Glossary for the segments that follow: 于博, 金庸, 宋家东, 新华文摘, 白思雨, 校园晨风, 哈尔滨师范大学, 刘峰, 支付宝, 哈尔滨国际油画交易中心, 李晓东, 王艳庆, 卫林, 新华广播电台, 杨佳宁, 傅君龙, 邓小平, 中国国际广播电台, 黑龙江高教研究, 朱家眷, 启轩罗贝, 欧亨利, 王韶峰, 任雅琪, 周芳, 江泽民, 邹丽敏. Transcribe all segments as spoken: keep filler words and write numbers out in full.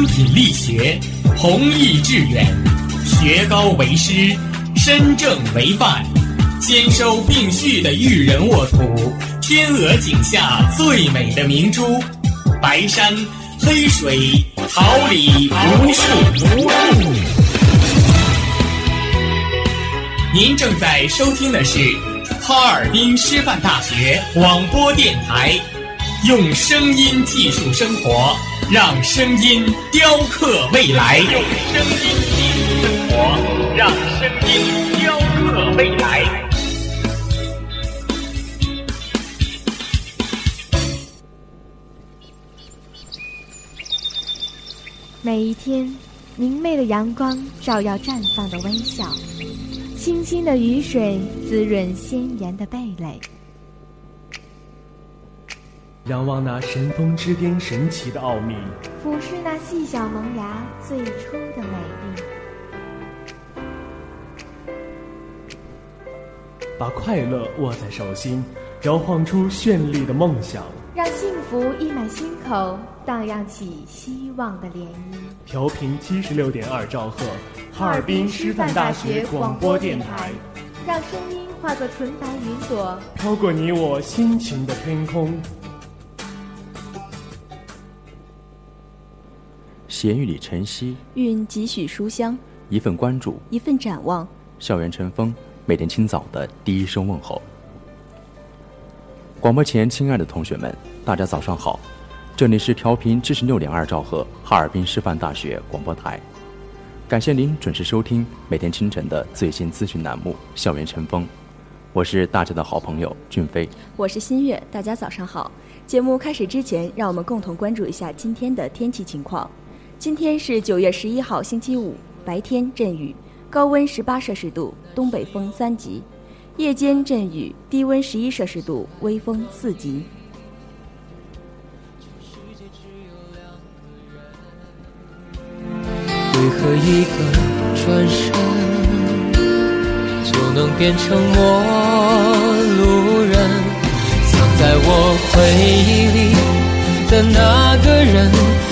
光引力学，弘毅致远，学高为师，身正为范，兼收并蓄的育人沃土，天鹅颈下最美的明珠，白山、黑水、桃李无数。您正在收听的是哈尔滨师范大学广播电台，用声音技术生活，让声音雕刻未来。用声音技术生活，让声音雕刻未来。每一天，明媚的阳光照耀绽放的微笑，清新的雨水滋润鲜艳的蓓蕾。仰望那神峰之巅神奇的奥秘，俯视那细小萌芽最初的美丽。把快乐握在手心，摇晃出绚丽的梦想，让幸福溢满心口，荡漾起希望的涟漪。调频七十六点二兆赫，哈尔滨师范大学广播电台，让声音化作纯白云朵，飘过你我心情的天空。闲语里晨曦，蕴几许书香，一份关注，一份展望。校园晨风，每天清早的第一声问候。广播前亲爱的同学们，大家早上好，这里是调频七十六点二兆赫哈尔滨师范大学广播台，感谢您准时收听每天清晨的最新资讯栏目校园晨风。我是大家的好朋友俊飞，我是新月，大家早上好。节目开始之前，让我们共同关注一下今天的天气情况。今天是九月十一号星期五，白天阵雨，高温十八摄氏度，东北风三级；夜间阵雨，低温十一摄氏度，微风四级。为何一个转身就能变成陌路人？藏在我回忆里的那个人，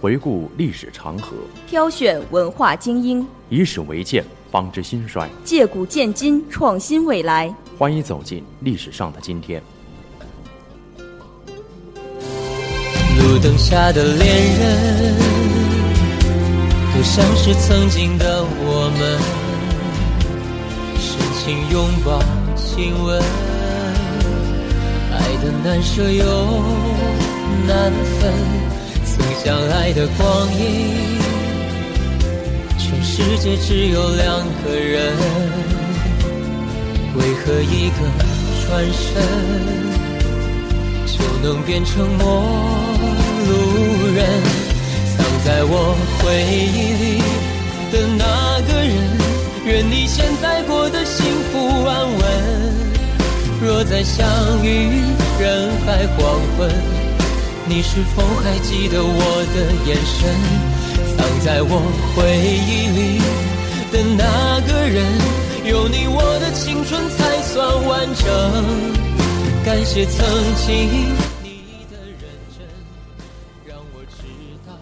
回顾历史长河，挑选文化精英，以史为鉴，方知兴衰；借古鉴今，创新未来。欢迎走进历史上的今天。路灯下的恋人，不像是曾经的我们，深情拥抱亲吻，爱的难舍又难分。曾相爱的光阴，全世界只有两个人。为何一个转身就能变成陌路人？藏在我回忆里的那个人，愿你现在过得幸福安稳。若再相遇人海黄昏，你是否还记得我的眼神？藏在我回忆里的那个人，有你我的青春才算完整。感谢曾经你的认真，让我知道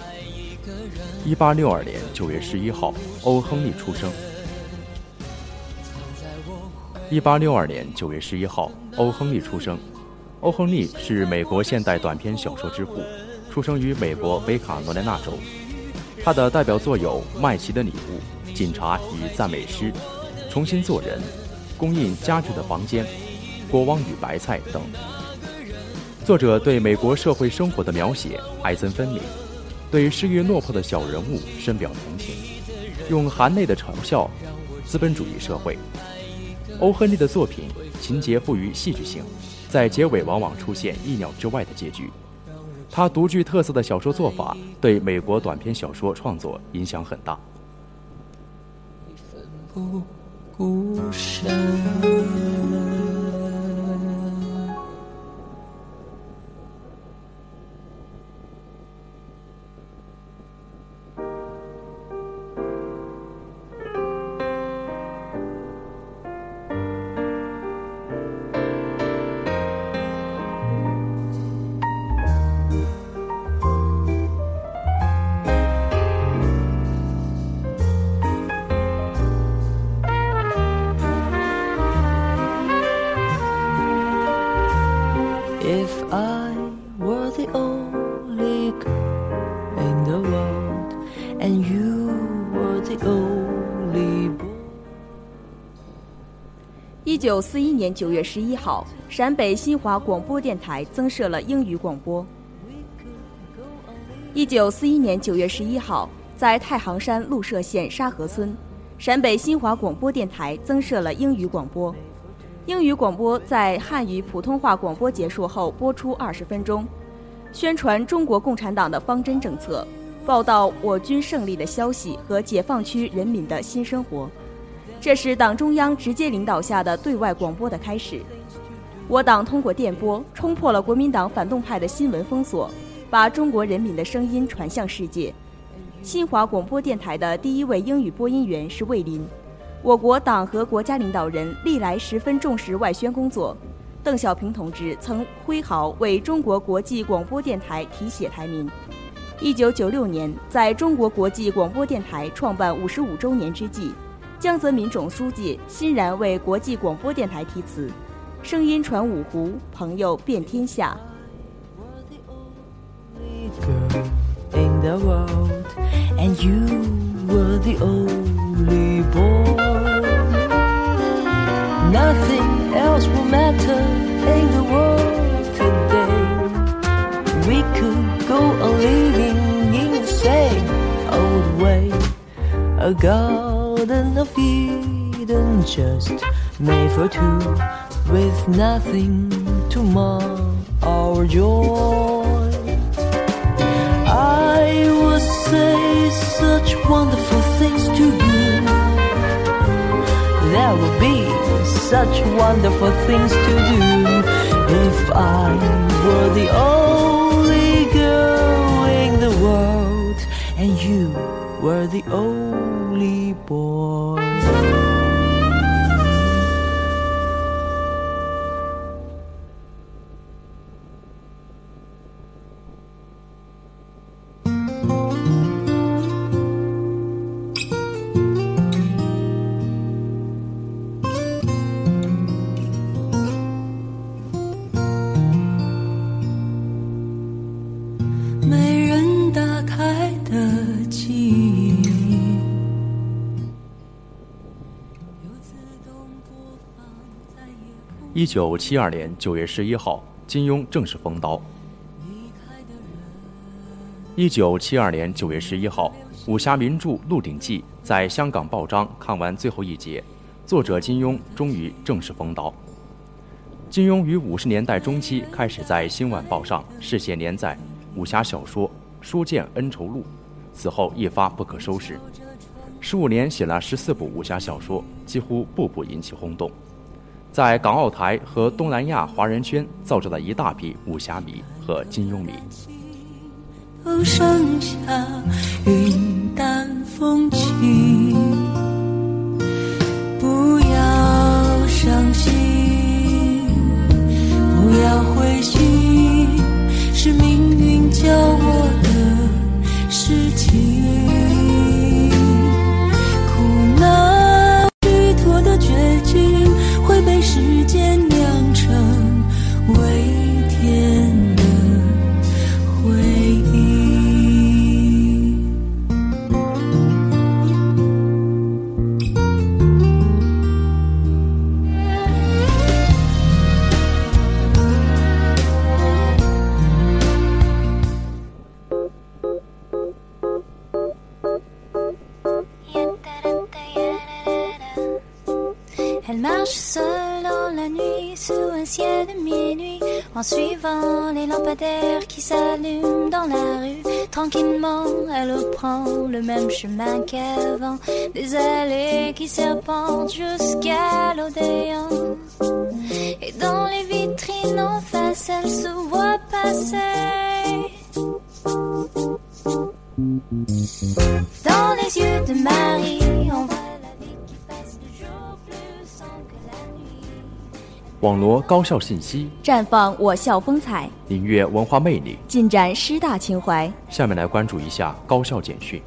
爱一个人。一八六二年九月十一号，欧亨利出生。一八六二年九月十一号，欧亨利出生。欧亨利是美国现代短篇小说之父，出生于美国北卡罗来纳州。他的代表作有《麦奇的礼物》《警察与赞美诗》《重新做人》《供应家具的房间》《国王与白菜》等。作者对美国社会生活的描写爱憎分明，对失意落魄的小人物深表同情，用含泪的嘲笑资本主义社会。欧亨利的作品情节赋予戏剧性，在结尾往往出现意料之外的结局。他独具特色的小说做法对美国短篇小说创作影响很大。奋不顾身，一九四一年九月十一号，陕北新华广播电台增设了英语广播。一九四一年九月十一号，在太行山鹿社县沙河村，陕北新华广播电台增设了英语广播。英语广播在汉语普通话广播结束后播出二十分钟，宣传中国共产党的方针政策，报道我军胜利的消息和解放区人民的新生活。这是党中央直接领导下的对外广播的开始。我党通过电波冲破了国民党反动派的新闻封锁，把中国人民的声音传向世界。新华广播电台的第一位英语播音员是卫林。我国党和国家领导人历来十分重视外宣工作，邓小平同志曾挥毫为中国国际广播电台题写台名。一九九六年，在中国国际广播电台创办五十五周年之际，江泽民总书记欣然为国际广播电台题词，声音传五湖，朋友遍天下。Garden of Eden, just made for two, with nothing to mar our joy. I will say such wonderful things to you. There will be such wonderful things to do. If I were the only girl in the world, and you were the only.没人打开的记忆，一九七二年九月十一号，金庸正式封刀。一九七二年九月十一号，武侠名著《鹿鼎记》在香港报章看完最后一节，作者金庸终于正式封刀。金庸于五十年代中期开始在《新晚报》上试写连载武侠小说《书剑恩仇录》，此后一发不可收拾。十五年写了十四部武侠小说，几乎步步引起轰动。在港澳台和东南亚华人圈造就了一大批武侠迷和金庸迷。都剩下云淡风轻，不要伤心，不要灰心，是命运教我的事情。苦难虚脱的绝境会被时间酿成微甜的回忆。ciel de minuit en suivant les lampadaires qui s'allument dans la rue. Tranquillement, elle reprend le même chemin qu'avant, des allées qui serpentent jusqu'à l'Odéon. Et dans les vitrines en face, elle se voit passer. Dans les yeux de Marie, on voit la vie qui passe toujours plus sans que la nuit. 网罗高校信息，绽放我校风采，领略文化魅力，尽展师大情怀。下面来关注一下高校简讯。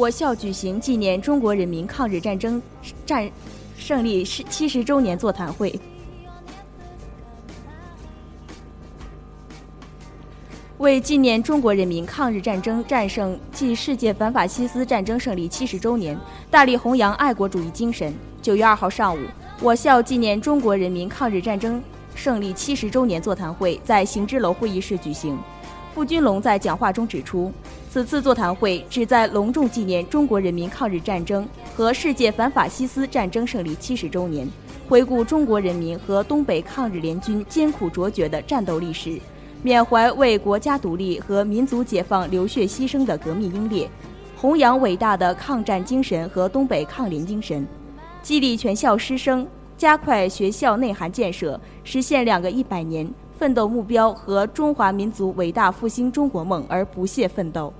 我校举行纪念中国人民抗日战争战胜利七十周年座谈会。为纪念中国人民抗日战争战胜暨世界反法西斯战争胜利七十周年，大力弘扬爱国主义精神。九月二号上午，我校纪念中国人民抗日战争胜利七十周年座谈会在行知楼会议室举行。傅君龙在讲话中指出，此次座谈会旨在隆重纪念中国人民抗日战争和世界反法西斯战争胜利七十周年，回顾中国人民和东北抗日联军艰苦卓绝的战斗历史，缅怀为国家独立和民族解放流血牺牲的革命英烈，弘扬伟大的抗战精神和东北抗联精神，激励全校师生加快学校内涵建设，实现两个一百年奋斗目标和中华民族伟大复兴中国梦而不懈奋斗。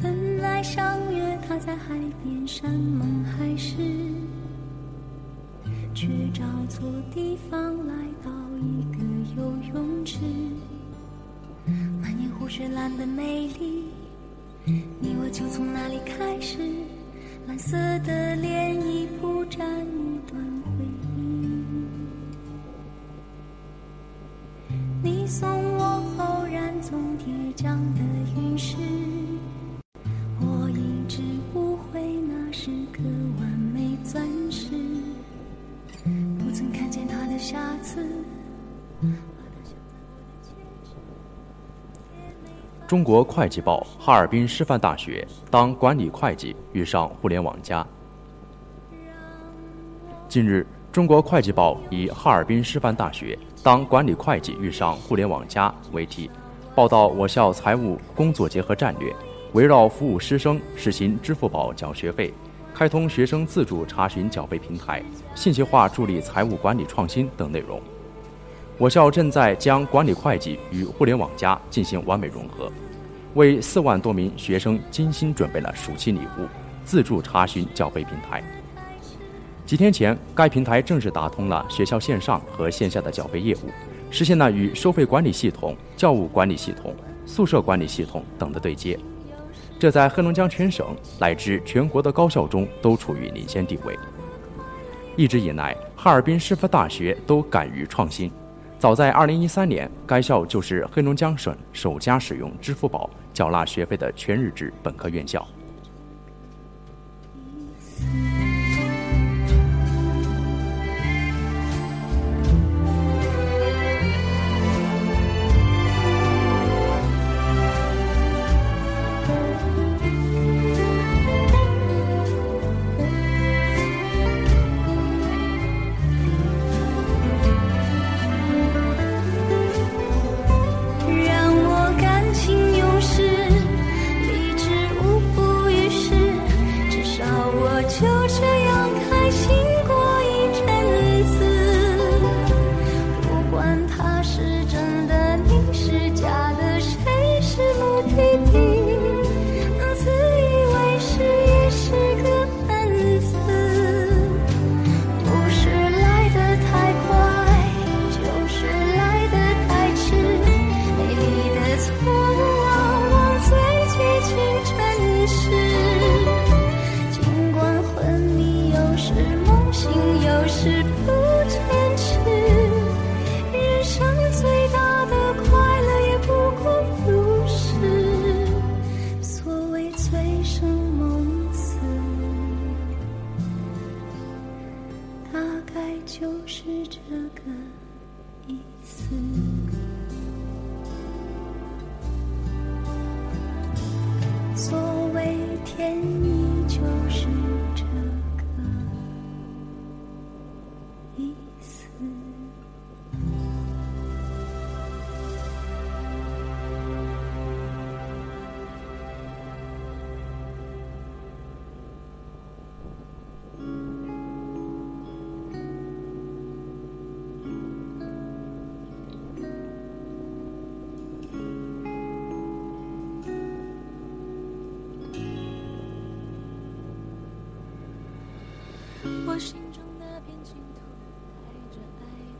本来相约他在海边山盟海誓，却找错地方，来到一个游泳池，满眼湖水蓝的美丽，你我就从那里开始，蓝色的涟漪铺展一段回忆。你送我偶然从铁匠的陨石，我一直误会那是颗完美钻石，不曾看见他的瑕疵。中国会计报哈尔滨师范大学，当管理会计遇上互联网加。近日，中国会计报以哈尔滨师范大学，当管理会计遇上互联网加为题，报道我校财务工作结合战略，围绕服务师生实行支付宝缴学费，开通学生自主查询缴费平台，信息化助力财务管理创新等内容。我校正在将管理会计与互联网加进行完美融合，为四万多名学生精心准备了暑期礼物自助查询缴费平台。几天前，该平台正式打通了学校线上和线下的缴费业务，实现了与收费管理系统、教务管理系统、宿舍管理系统等的对接。这在黑龙江全省乃至全国的高校中都处于领先地位。一直以来，哈尔滨师范大学都敢于创新。早在二零一三年，该校就是黑龙江省首家使用支付宝缴纳学费的全日制本科院校。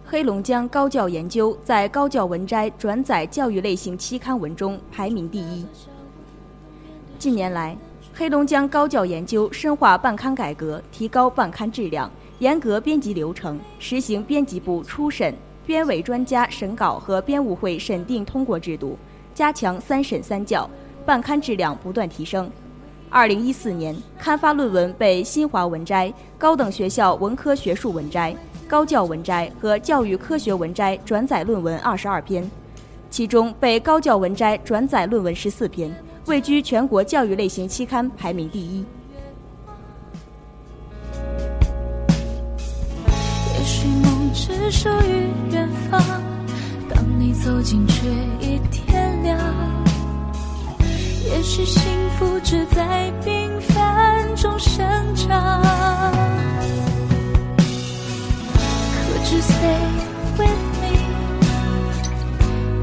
黑龙江高教研究在高教文摘转载教育类型期刊文中排名第一。近年来，黑龙江高教研究深化办刊改革，提高办刊质量，严格编辑流程，实行编辑部初审、编委专家审稿和编务会审定通过制度，加强三审三校，办刊质量不断提升。二零一四年，刊发论文被新华文摘、高等学校文科学术文摘、高教文摘和教育科学文摘转载论文二十二篇，其中被高教文摘转载论文十四篇，位居全国教育类型期刊排名第一。也许梦只属于远方，当你走进却已天亮。也许幸福只在平凡中生长，Could you stay with me?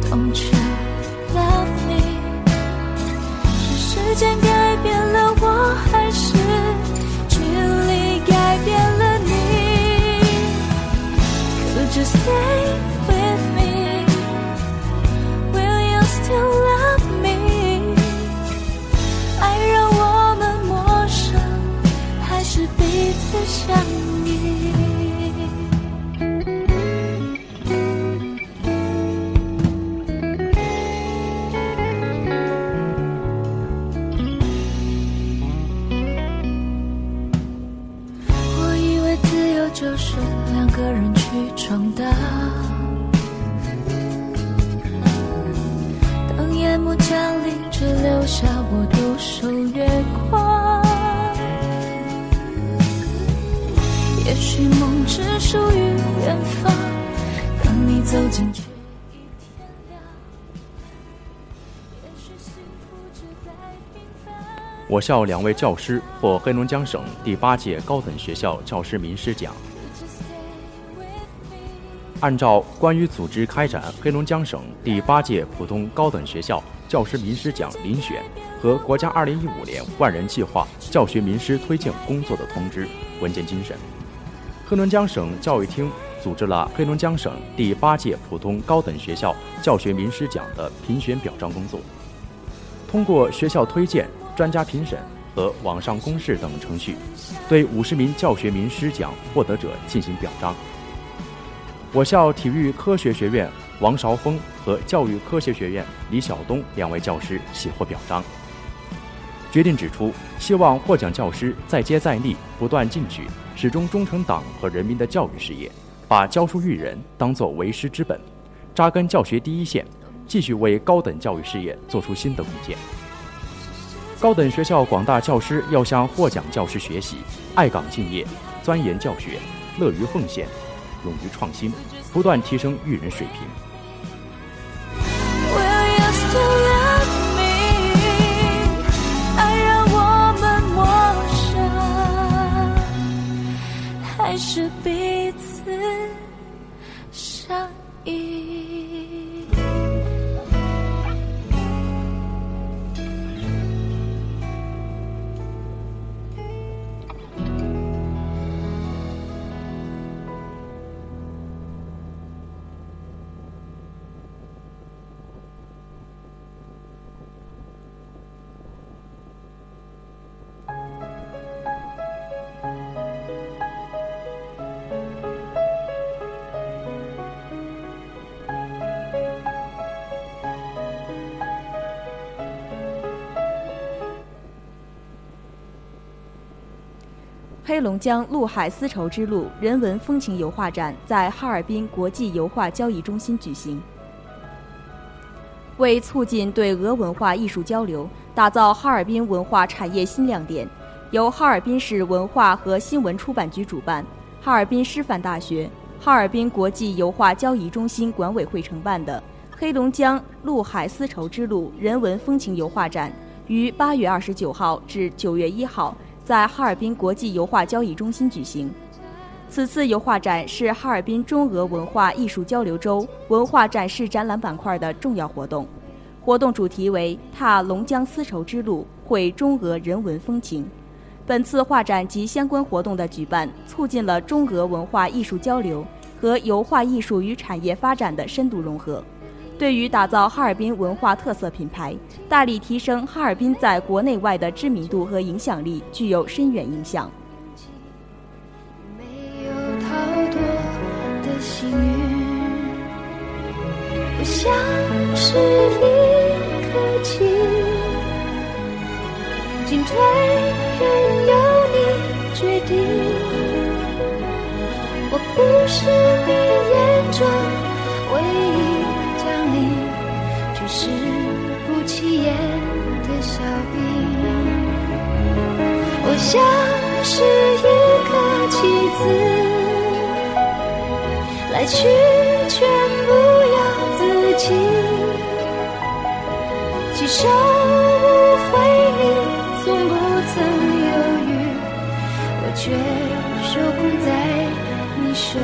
Don't you love me? 是时间改变了我，还是距离改变了你？ Could you stay with me? Will you still love me?是彼此相依。我以为自由就是两个人去闯荡，当夜幕降临，只留下我独守月光。也许梦只属于远方，当你走进去天亮。也许幸福只在平凡。我校两位教师获黑龙江省第八届高等学校教师名师奖。按照关于组织开展黑龙江省第八届普通高等学校教师名师奖遴选和国家二零一五年万人计划教学名师推荐工作的通知文件精神，黑龙江省教育厅组织了黑龙江省第八届普通高等学校教学名师奖的评选表彰工作。通过学校推荐，专家评审和网上公示等程序，对五十名教学名师奖获得者进行表彰。我校体育科学学院王韶峰和教育科学学院李晓东两位教师喜获表彰。决定指出，希望获奖教师再接再厉，不断进取，始终忠诚党和人民的教育事业，把教书育人当作为师之本，扎根教学第一线，继续为高等教育事业做出新的贡献。高等学校广大教师要向获奖教师学习，爱岗敬业，钻研教学，乐于奉献，勇于创新，不断提升育人水平。爱让我们陌生，还是彼此相依。黑龙江陆海丝绸之路人文风情油画展在哈尔滨国际油画交易中心举行。为促进对俄文化艺术交流，打造哈尔滨文化产业新亮点，由哈尔滨市文化和新闻出版局主办，哈尔滨师范大学、哈尔滨国际油画交易中心管委会承办的黑龙江陆海丝绸之路人文风情油画展于八月二十九号至九月一号。在哈尔滨国际油画交易中心举行。此次油画展是哈尔滨中俄文化艺术交流周文化展示展览板块的重要活动，活动主题为踏龙江丝绸之路，绘中俄人文风情。本次画展及相关活动的举办，促进了中俄文化艺术交流和油画艺术与产业发展的深度融合，对于打造哈尔滨文化特色品牌，大力提升哈尔滨在国内外的知名度和影响力具有深远影响。没有逃脱的幸运，我像是一颗棋，进退任由你决定，我不是你眼中唯一，只是不起眼的小兵。我像是一个棋子，来去全不由自己，起手无回力，从不曾犹豫，我却手控在你手里。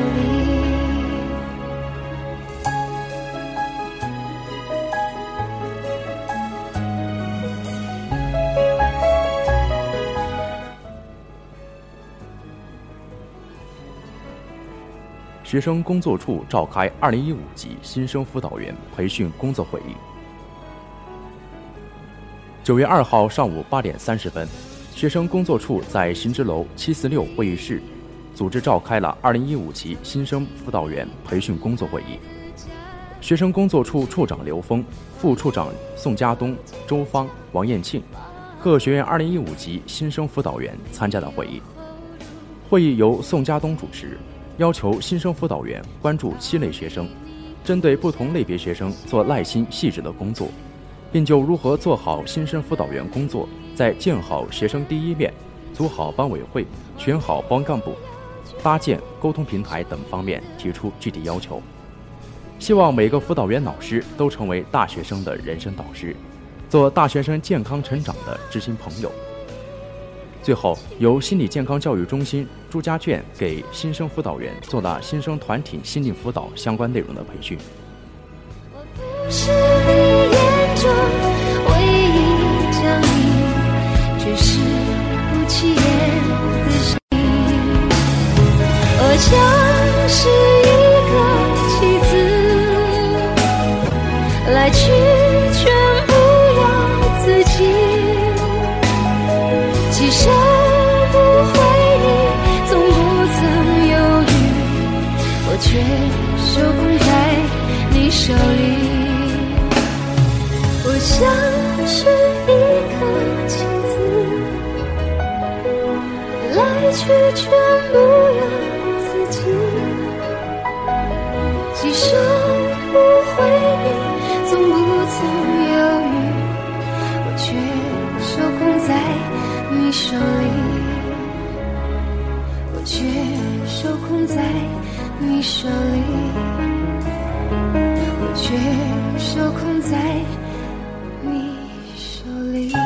学生工作处召开二零一五级新生辅导员培训工作会议。九月二号上午八点三十分，学生工作处在行知楼七四六会议室组织召开了二零一五级新生辅导员培训工作会议。学生工作处处长刘峰、副处长宋家东、周芳、王艳庆，各学院二零一五级新生辅导员参加了会议。会议由宋家东主持。要求新生辅导员关注七类学生，针对不同类别学生做耐心细致的工作，并就如何做好新生辅导员工作，在见好学生第一面、组好班委会、选好班干部、搭建沟通平台等方面提出具体要求。希望每个辅导员老师都成为大学生的人生导师，做大学生健康成长的知心朋友。最后，由心理健康教育中心朱家眷给新生辅导员做了新生团体心理辅导相关内容的培训。我不是你眼中唯一将你，却是不起眼的心。我像是一个棋子，来去全不由自己，手控在你手里。我像是一个棋子，来去全不由自己，几手不回避，从不曾犹豫，我却手控在你手里，我却手控在你手里，我却手控在你手里。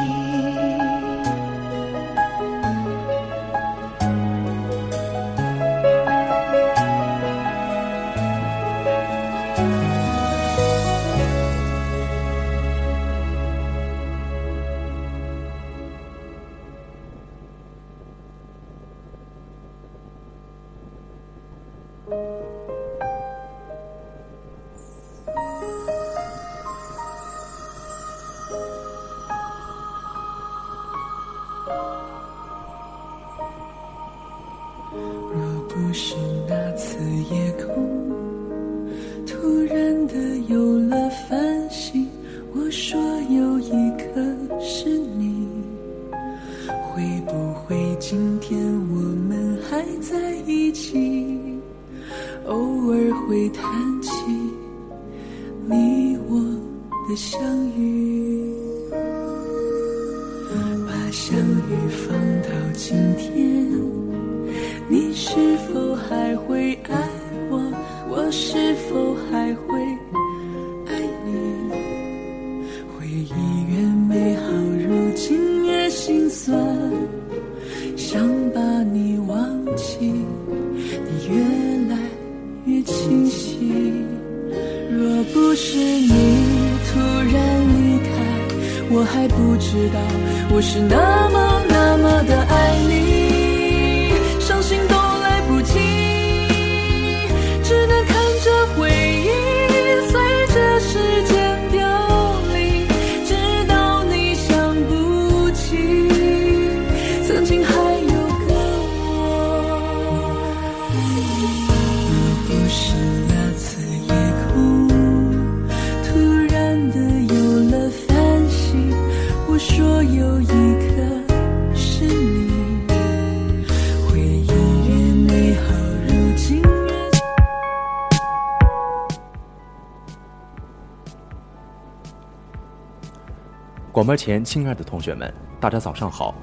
广播前亲爱的同学们，大家早上好，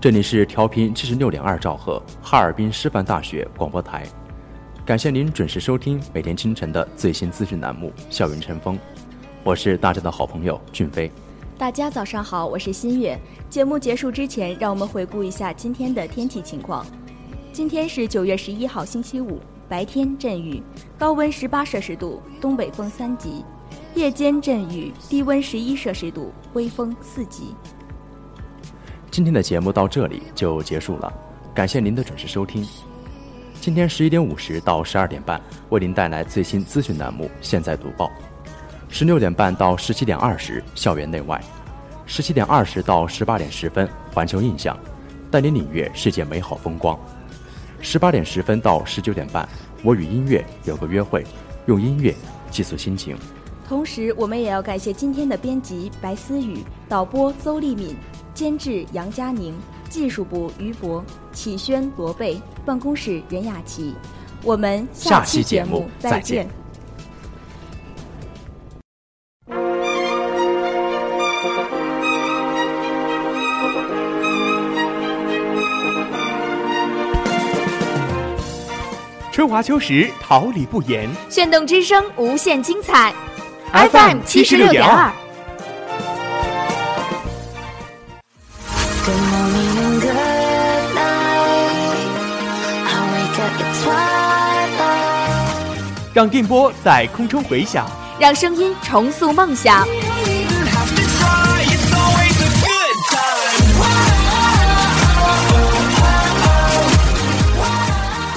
这里是调频 七十六点二 兆赫哈尔滨师范大学广播台，感谢您准时收听每天清晨的最新资讯栏目校园晨风，我是大家的好朋友俊飞。大家早上好，我是新月。节目结束之前，让我们回顾一下今天的天气情况。今天是九月十一号星期五，白天阵雨，高温十八摄氏度，东北风三级，夜间阵雨，低温十一摄氏度，微风四级。今天的节目到这里就结束了，感谢您的准时收听。今天十一点五十到十二点半为您带来最新资讯栏目现在读报，十六点半到十七点二十校园内外，十七点二十到十八点十分环球印象，带您领略世界美好风光，十八点十分到十九点半我与音乐有个约会，用音乐寄宿心情。同时我们也要感谢今天的编辑白思雨，导播邹丽敏，监制杨佳宁，技术部于博，启轩罗贝，办公室任雅琪。我们下期节目再见。春华秋实，桃李不言，炫动之声，无限精彩。F M 七十六点二。让电波在空中回响，让声音重塑梦想。